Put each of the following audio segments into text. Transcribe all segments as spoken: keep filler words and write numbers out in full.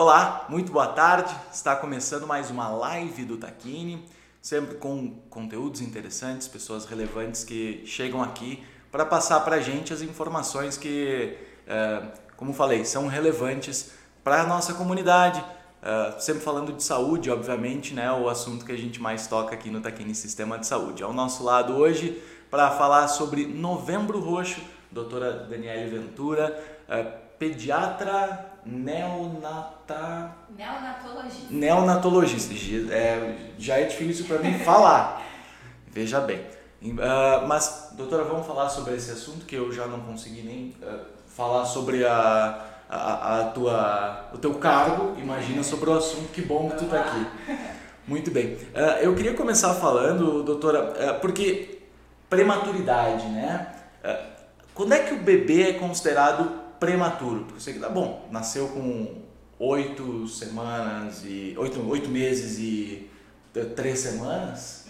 Olá, muito boa tarde, está começando mais uma live do Tacchini, sempre com conteúdos interessantes, pessoas relevantes que chegam aqui para passar para a gente as informações que, como falei, são relevantes para a nossa comunidade, sempre falando de saúde, obviamente, né, o assunto que a gente mais toca aqui no Tacchini Sistema de Saúde. Ao nosso lado hoje, para falar sobre Novembro Roxo, doutora Daniela Ventura, pediatra... Neonata... Neonatologista. Neonatologista. É, já é difícil para mim falar. Veja bem. Uh, mas, doutora, vamos falar sobre esse assunto que eu já não consegui nem uh, falar sobre a, a, a tua, o teu cargo. Imagina sobre o assunto. Que bom que tu tá aqui. Muito bem. Uh, eu queria começar falando, doutora, uh, porque prematuridade, né? Uh, quando é que o bebê é considerado prematuro? Porque você que tá bom, nasceu com oito semanas e oito, oito meses e três semanas,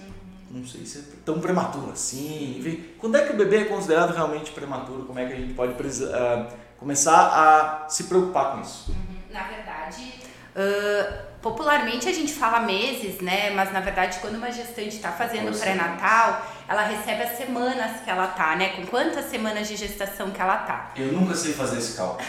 uhum. Não sei se é tão prematuro assim, enfim. Quando é que o bebê é considerado realmente prematuro? Como é que a gente pode uh, começar a se preocupar com isso? Uhum. Na verdade, uh, popularmente a gente fala meses, né? Mas na verdade quando uma gestante está fazendo o pré-natal, ela recebe as semanas que ela tá, né? Com quantas semanas de gestação que ela tá. Eu nunca sei fazer esse cálculo.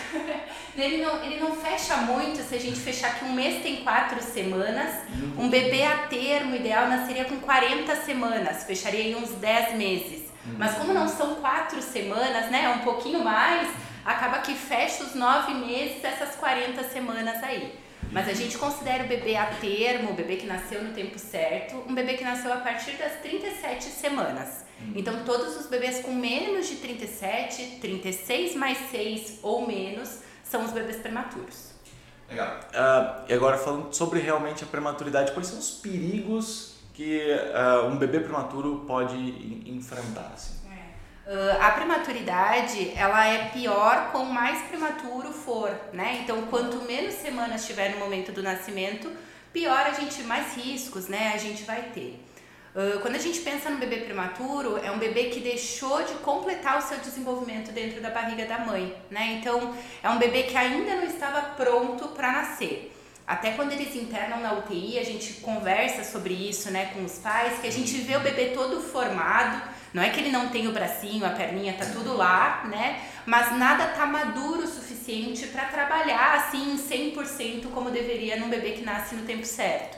ele, não, ele não fecha muito, se a gente fechar que um mês tem quatro semanas, uhum. Um bebê a termo ideal nasceria com quarenta semanas, fecharia em uns dez meses. Uhum. Mas como não são quatro semanas, né? É um pouquinho mais, acaba que fecha os nove meses, essas quarenta semanas aí. Mas a gente considera o bebê a termo, o bebê que nasceu no tempo certo, um bebê que nasceu a partir das trinta e sete semanas. Então, todos os bebês com menos de trinta e sete, trinta e seis mais seis ou menos, são os bebês prematuros. Legal. Uh, e agora, falando sobre realmente a prematuridade, quais são os perigos que uh, um bebê prematuro pode enfrentar, assim? Uh, a prematuridade, ela é pior quanto mais prematuro for, né? Então, quanto menos semanas tiver no momento do nascimento, pior a gente, mais riscos, né? A gente vai ter. Uh, quando a gente pensa no bebê prematuro, é um bebê que deixou de completar o seu desenvolvimento dentro da barriga da mãe, né? Então, é um bebê que ainda não estava pronto para nascer. Até quando eles internam na U T I, a gente conversa sobre isso, né, com os pais, que a gente vê o bebê todo formado. Não é que ele não tem o bracinho, a perninha, tá tudo lá, né? Mas nada tá maduro o suficiente para trabalhar assim cem por cento como deveria num bebê que nasce no tempo certo.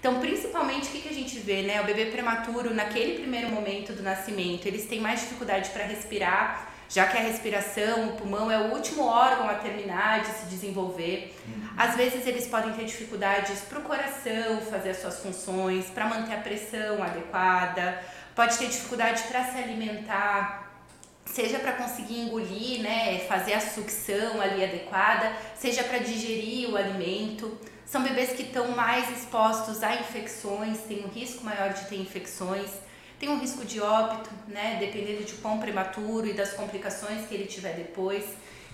Então, principalmente, o que, que a gente vê, né? O bebê prematuro, naquele primeiro momento do nascimento, eles têm mais dificuldade para respirar, já que a respiração, o pulmão é o último órgão a terminar de se desenvolver. Às vezes, eles podem ter dificuldades pro coração fazer as suas funções, para manter a pressão adequada. Pode ter dificuldade para se alimentar, seja para conseguir engolir, né, fazer a sucção ali adequada, seja para digerir o alimento. São bebês que estão mais expostos a infecções, tem um risco maior de ter infecções, tem um risco de óbito, né, dependendo de quão prematuro e das complicações que ele tiver depois.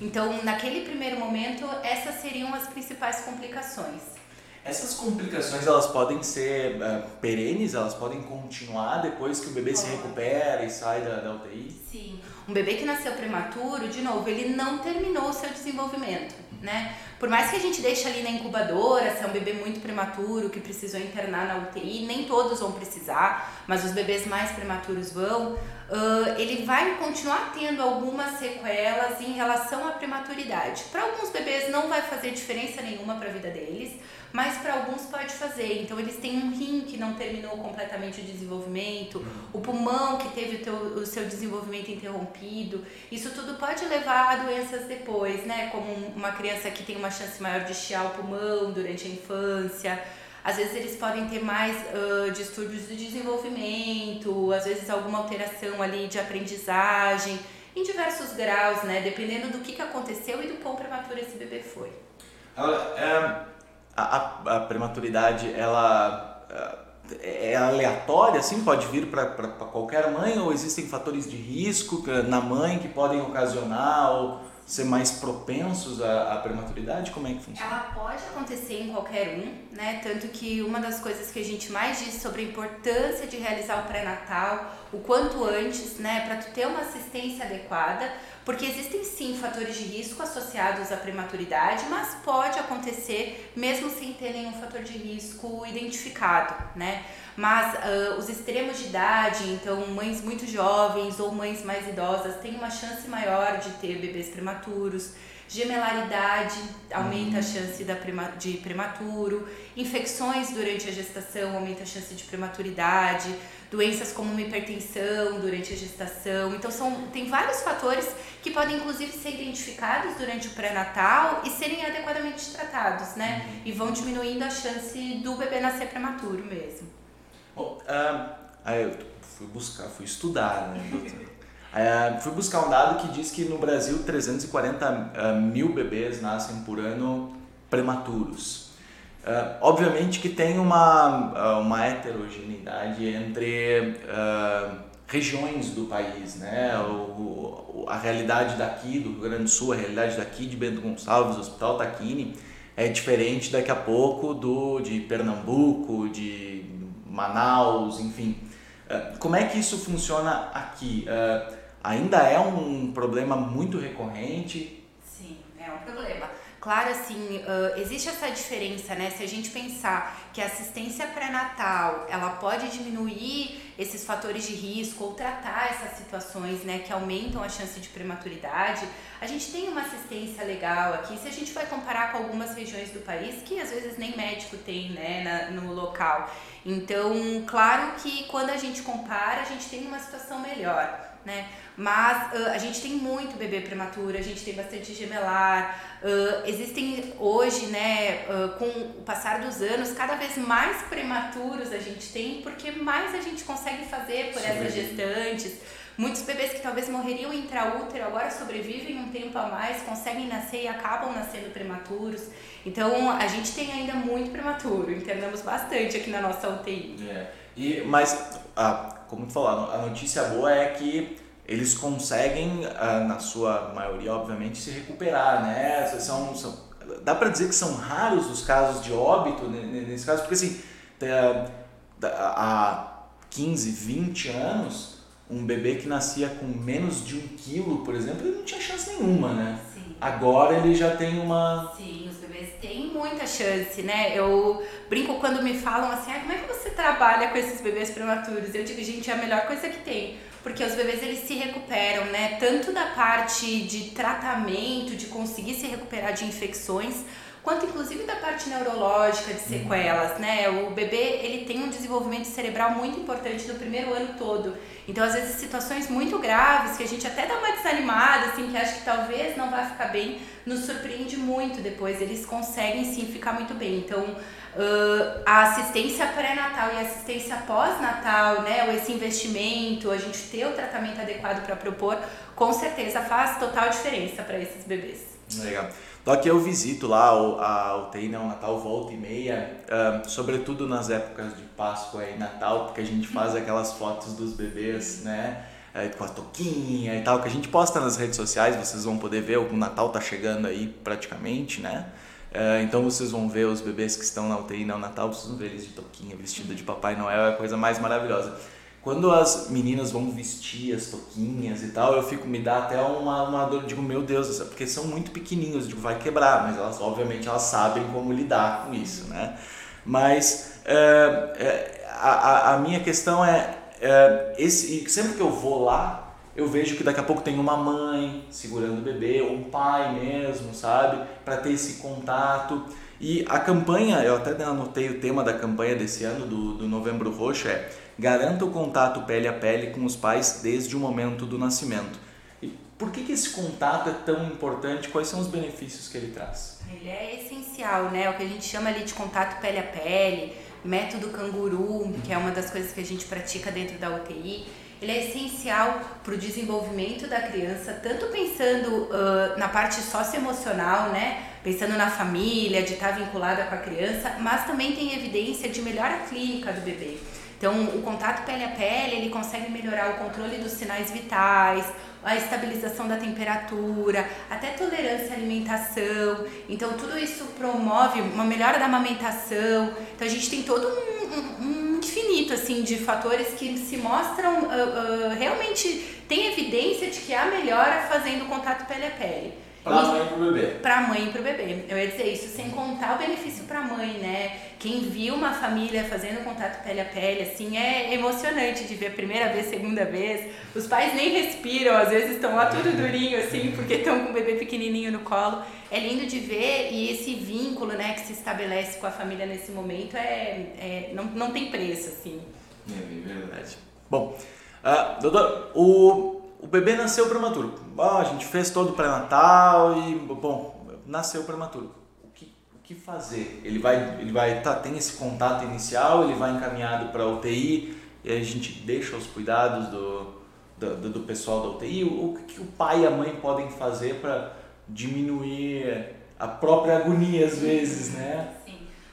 Então, naquele primeiro momento, essas seriam as principais complicações. Essas complicações, elas podem ser uh, perenes? Elas podem continuar depois que o bebê se recupera e sai da, da U T I? Sim. Um bebê que nasceu prematuro, de novo, ele não terminou o seu desenvolvimento, né? Por mais que a gente deixe ali na incubadora, se é um bebê muito prematuro que precisou internar na U T I, nem todos vão precisar, mas os bebês mais prematuros vão, uh, ele vai continuar tendo algumas sequelas em relação à prematuridade. Para alguns bebês não vai fazer diferença nenhuma para a vida deles, mas para alguns pode fazer. Então, eles têm um rim que não terminou completamente o desenvolvimento, o pulmão que teve o, teu, o seu desenvolvimento interrompido. Isso tudo pode levar a doenças depois, né? Como uma criança que tem uma chance maior de chiar o pulmão durante a infância. Às vezes, eles podem ter mais uh, distúrbios do desenvolvimento, às vezes alguma alteração ali de aprendizagem, em diversos graus, né? Dependendo do que, que aconteceu e do quão prematuro esse bebê foi. Olha, um... A, a, a prematuridade, ela é aleatória, assim? Pode vir para qualquer mãe ou existem fatores de risco na mãe que podem ocasionar ou ser mais propensos à, à prematuridade? Como é que funciona? Ela pode acontecer em qualquer um, né? Tanto que uma das coisas que a gente mais diz sobre a importância de realizar o pré-natal, o quanto antes, né, para tu ter uma assistência adequada, porque existem sim fatores de risco associados à prematuridade, mas pode acontecer mesmo sem ter nenhum fator de risco identificado, né? Mas uh, os extremos de idade, então mães muito jovens ou mães mais idosas têm uma chance maior de ter bebês prematuros. Gemelaridade aumenta a chance da prema, de prematuro, infecções durante a gestação aumenta a chance de prematuridade, doenças como uma hipertensão durante a gestação. Então, são, tem vários fatores que podem, inclusive, ser identificados durante o pré-natal e serem adequadamente tratados, né? E vão diminuindo a chance do bebê nascer prematuro mesmo. Bom, uh, aí eu fui buscar, fui estudar, né, doutora? É, fui buscar um dado que diz que no Brasil trezentos e quarenta mil bebês nascem por ano prematuros. É, obviamente que tem uma, uma heterogeneidade entre uh, regiões do país, né? O, o, a realidade daqui do Rio Grande do Sul, a realidade daqui de Bento Gonçalves, Hospital Tacchini, é diferente daqui a pouco do, de Pernambuco, de Manaus, enfim. Uh, como é que isso funciona aqui? Uh, Ainda é um problema muito recorrente? Sim, é um problema. Claro, assim, uh, existe essa diferença, né? Se a gente pensar que a assistência pré-natal, ela pode diminuir esses fatores de risco ou tratar essas situações, né, que aumentam a chance de prematuridade, a gente tem uma assistência legal aqui. Se a gente vai comparar com algumas regiões do país, que às vezes nem médico tem, né, na, no local. Então, claro que quando a gente compara, a gente tem uma situação melhor, né? Mas uh, a gente tem muito bebê prematuro, a gente tem bastante gemelar, uh, existem hoje, né, uh, com o passar dos anos, cada vez mais prematuros a gente tem, porque mais a gente consegue fazer por essas gestantes. Muitos bebês que talvez morreriam intraútero agora sobrevivem um tempo a mais, conseguem nascer e acabam nascendo prematuros. Então, a gente tem ainda muito prematuro, internamos bastante aqui na nossa U T I. É. E, mas, ah, como tu falou, a notícia boa é que eles conseguem, ah, na sua maioria, obviamente, se recuperar, né? São, são, dá para dizer que são raros os casos de óbito nesse caso, porque assim, há quinze, vinte anos... um bebê que nascia com menos de um quilo, por exemplo, ele não tinha chance nenhuma, né? Sim. Agora ele já tem uma... Sim, os bebês têm muita chance, né? Eu brinco quando me falam assim, ah, como é que você trabalha com esses bebês prematuros? Eu digo, gente, é a melhor coisa que tem. Porque os bebês, eles se recuperam, né? Tanto da parte de tratamento, de conseguir se recuperar de infecções, quanto inclusive da parte neurológica de sequelas, né? O bebê, ele tem um desenvolvimento cerebral muito importante no primeiro ano todo. Então, às vezes, situações muito graves, que a gente até dá uma desanimada, assim, que acha que talvez não vai ficar bem, nos surpreende muito depois. Eles conseguem, sim, ficar muito bem. Então, uh, a assistência pré-natal e a assistência pós-natal, né? Ou esse investimento, a gente ter o tratamento adequado para propor, com certeza faz total diferença para esses bebês. Legal. Só que eu visito lá a U T I neonatal volta e meia, uh, sobretudo nas épocas de Páscoa e Natal, porque a gente faz aquelas fotos dos bebês, né, uh, com a touquinha e tal, que a gente posta nas redes sociais, vocês vão poder ver, o Natal tá chegando aí praticamente, né, uh, então vocês vão ver os bebês que estão na U T I neonatal, vocês vão ver eles de touquinha, vestido de Papai Noel, é a coisa mais maravilhosa. Quando as meninas vão vestir as touquinhas e tal, eu fico, me dá até uma, uma dor, digo, meu Deus, porque são muito pequenininhos, digo, vai quebrar, mas elas, obviamente, elas sabem como lidar com isso, né? Mas é, é, a, a minha questão é, é esse, sempre que eu vou lá, eu vejo que daqui a pouco tem uma mãe segurando o bebê, ou um pai mesmo, sabe? Para ter esse contato. E a campanha, eu até anotei o tema da campanha desse ano, do, do Novembro Roxo, é garanta o contato pele a pele com os pais desde o momento do nascimento. E por que que esse contato é tão importante? Quais são os benefícios que ele traz? Ele é essencial, né? O que a gente chama ali de contato pele a pele, método canguru, que é uma das coisas que a gente pratica dentro da U T I. Ele é essencial para o desenvolvimento da criança, tanto pensando uh, na parte socioemocional, né? Pensando na família, de estar vinculada com a criança, mas também tem evidência de melhora clínica do bebê. Então, o contato pele a pele, ele consegue melhorar o controle dos sinais vitais, a estabilização da temperatura, até tolerância à alimentação. Então, tudo isso promove uma melhora da amamentação. Então, a gente tem todo um, um, um muito finito, assim, de fatores que se mostram, uh, uh, realmente tem evidência de que há melhora fazendo contato pele a pele. Para a mãe e para o bebê. Para a mãe e para o bebê. Eu ia dizer isso, sem contar o benefício para a mãe, né? Quem viu uma família fazendo contato pele a pele, assim, é emocionante de ver a primeira vez, segunda vez. Os pais nem respiram, às vezes estão lá tudo durinho, assim, porque estão com o bebê pequenininho no colo. É lindo de ver, e esse vínculo, né, que se estabelece com a família nesse momento é, é não, não tem preço, assim. É verdade. Bom, uh, doutor, o... O bebê nasceu prematuro. Bom, a gente fez todo o pré-natal e, bom, nasceu prematuro. O que, o que fazer? Ele vai, ele vai tá, tem esse contato inicial, ele vai encaminhado para a U T I, e a gente deixa os cuidados do, do, do pessoal da U T I. O, o que o pai e a mãe podem fazer para diminuir a própria agonia, às vezes, né?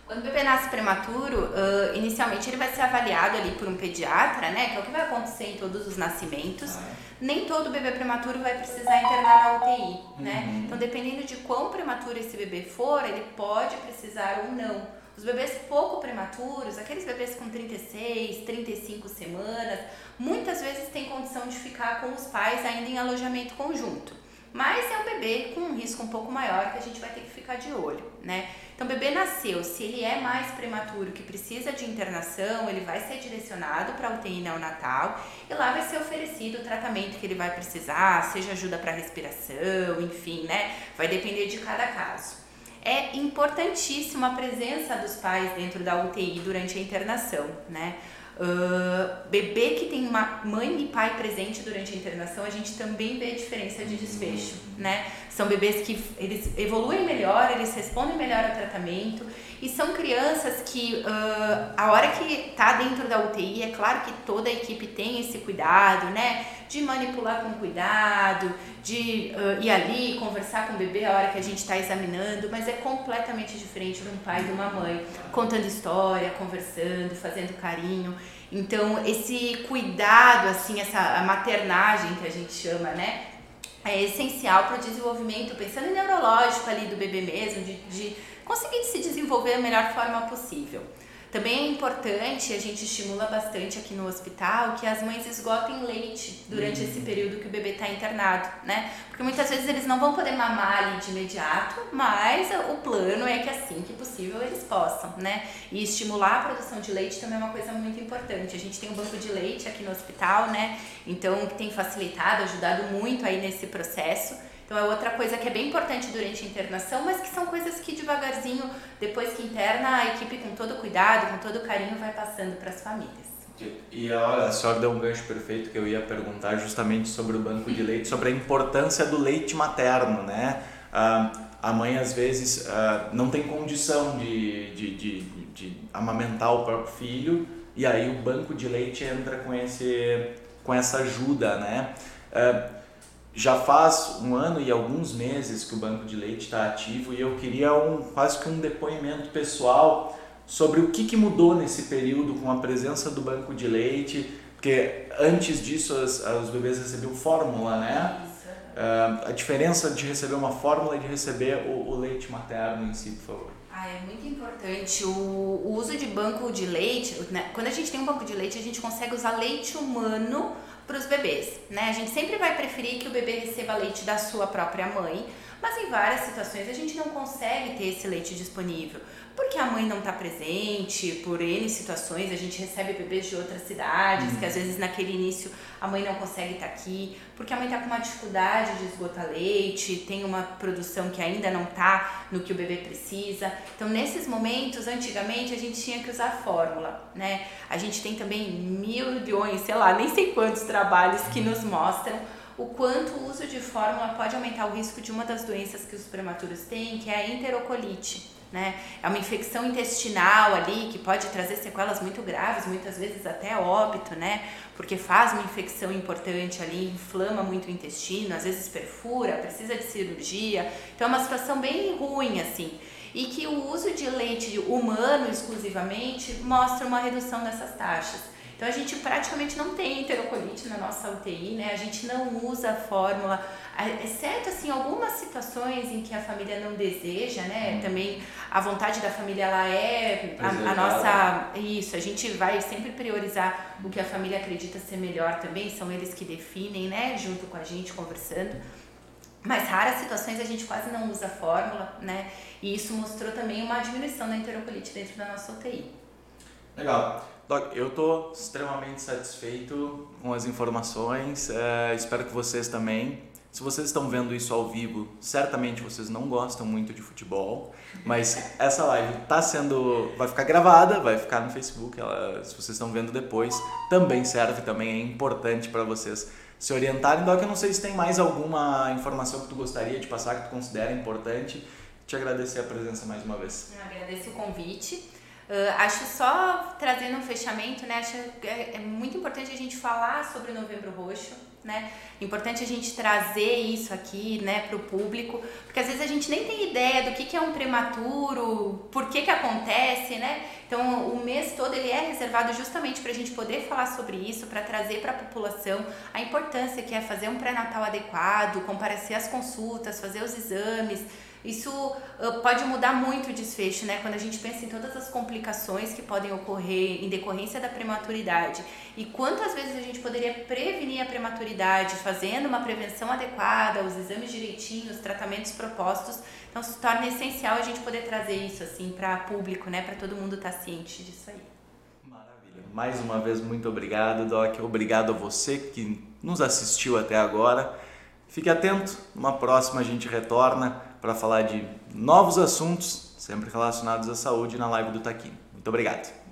Quando o bebê nasce prematuro, uh, inicialmente ele vai ser avaliado ali por um pediatra, né? Que é o que vai acontecer em todos os nascimentos. Ah. Nem todo bebê prematuro vai precisar internar na U T I, né? Uhum. Então, dependendo de quão prematuro esse bebê for, ele pode precisar ou não. Os bebês pouco prematuros, aqueles bebês com trinta e seis, trinta e cinco semanas, muitas vezes têm condição de ficar com os pais ainda em alojamento conjunto. Mas é um bebê com um risco um pouco maior que a gente vai ter que ficar de olho, né? Então, o bebê nasceu, se ele é mais prematuro, que precisa de internação, ele vai ser direcionado para a U T I neonatal e lá vai ser oferecido o tratamento que ele vai precisar, seja ajuda para respiração, enfim, né? Vai depender de cada caso. É importantíssima a presença dos pais dentro da U T I durante a internação, né? Uh, bebê que tem uma mãe e pai presente durante a internação, a gente também vê a diferença de desfecho, né? São bebês que eles evoluem melhor, eles respondem melhor ao tratamento e são crianças que uh, a hora que tá dentro da U T I, é claro que toda a equipe tem esse cuidado, né? De manipular com cuidado, de uh, ir ali, conversar com o bebê a hora que a gente está examinando, mas é completamente diferente de um pai e de uma mãe, contando história, conversando, fazendo carinho. Então, esse cuidado, assim, essa maternagem que a gente chama, né, é essencial para o desenvolvimento, pensando em neurológico ali do bebê mesmo, de, de conseguir se desenvolver da melhor forma possível. Também é importante, a gente estimula bastante aqui no hospital, que as mães esgotem leite durante uhum. esse período que o bebê está internado, né? Porque muitas vezes eles não vão poder mamar ali de imediato, mas o plano é que assim que possível eles possam, né? E estimular a produção de leite também é uma coisa muito importante. A gente tem um banco de leite aqui no hospital, né? Então, que tem facilitado, ajudado muito aí nesse processo. Então, é outra coisa que é bem importante durante a internação, mas que são coisas que devagarzinho, depois que interna, a equipe com todo cuidado, com todo carinho, vai passando para as famílias. E olha, a senhora deu um gancho perfeito que eu ia perguntar justamente sobre o banco de leite, sobre a importância do leite materno, né? Ah, a mãe, às vezes, ah, não tem condição de, de, de, de amamentar o próprio filho, e aí o banco de leite entra com, esse, com essa ajuda, né? Ah, já faz um ano e alguns meses que o banco de leite está ativo e eu queria um, quase que um depoimento pessoal sobre o que, que mudou nesse período com a presença do banco de leite, porque antes disso as, os bebês recebiam fórmula, né? Uh, a diferença de receber uma fórmula e de receber o, o leite materno em si, por favor. Ah, é muito importante o, o uso de banco de leite, né? Quando a gente tem um banco de leite, a gente consegue usar leite humano para os bebês, né? A gente sempre vai preferir que o bebê receba leite da sua própria mãe, mas em várias situações a gente não consegue ter esse leite disponível, porque a mãe não está presente, por N situações, a gente recebe bebês de outras cidades, uhum. que às vezes naquele início a mãe não consegue estar tá aqui, porque a mãe está com uma dificuldade de esgotar leite, tem uma produção que ainda não está no que o bebê precisa. Então, nesses momentos, antigamente, a gente tinha que usar a fórmula, né? A gente tem também milhões, sei lá, nem sei quantos trabalhos que nos mostram o quanto o uso de fórmula pode aumentar o risco de uma das doenças que os prematuros têm, que é a enterocolite, né? É uma infecção intestinal ali que pode trazer sequelas muito graves, muitas vezes até óbito, né? Porque faz uma infecção importante ali, inflama muito o intestino, às vezes perfura, precisa de cirurgia. Então é uma situação bem ruim, assim. E que o uso de leite humano exclusivamente mostra uma redução dessas taxas. Então a gente praticamente não tem enterocolite na nossa U T I, né? A gente não usa a fórmula, exceto assim algumas situações em que a família não deseja, né? Também a vontade da família, ela é a, a nossa, isso, a gente vai sempre priorizar o que a família acredita ser melhor também, são eles que definem, né? Junto com a gente, conversando. Mas raras situações a gente quase não usa fórmula, né? E isso mostrou também uma diminuição da enterocolite dentro da nossa U T I. Legal. Doc, eu estou extremamente satisfeito com as informações, é, espero que vocês também. Se vocês estão vendo isso ao vivo, certamente vocês não gostam muito de futebol, mas essa live tá sendo, vai ficar gravada, vai ficar no Facebook, ela, se vocês estão vendo depois, também serve, também é importante para vocês se orientarem. Doc, eu não sei se tem mais alguma informação que tu gostaria de passar, que tu considera importante. Te agradecer a presença mais uma vez. Eu agradeço o convite. Uh, acho só, trazendo um fechamento, né, acho que é, é muito importante a gente falar sobre o Novembro Roxo, né, importante a gente trazer isso aqui, né, para o público, porque às vezes a gente nem tem ideia do que, que é um prematuro, por que que acontece, né, então o mês todo ele é reservado justamente para a gente poder falar sobre isso, para trazer para a população a importância que é fazer um pré-natal adequado, comparecer às consultas, fazer os exames. Isso uh, pode mudar muito o desfecho, né? Quando a gente pensa em todas as complicações que podem ocorrer em decorrência da prematuridade. E quantas vezes a gente poderia prevenir a prematuridade fazendo uma prevenção adequada, os exames direitinhos, tratamentos propostos. Então, se torna essencial a gente poder trazer isso assim para público, né? Para todo mundo estar tá ciente disso aí. Maravilha. Mais uma vez, muito obrigado, Doc. Obrigado a você que nos assistiu até agora. Fique atento. Numa próxima a gente retorna para falar de novos assuntos, sempre relacionados à saúde, na live do Tacchini. Muito obrigado!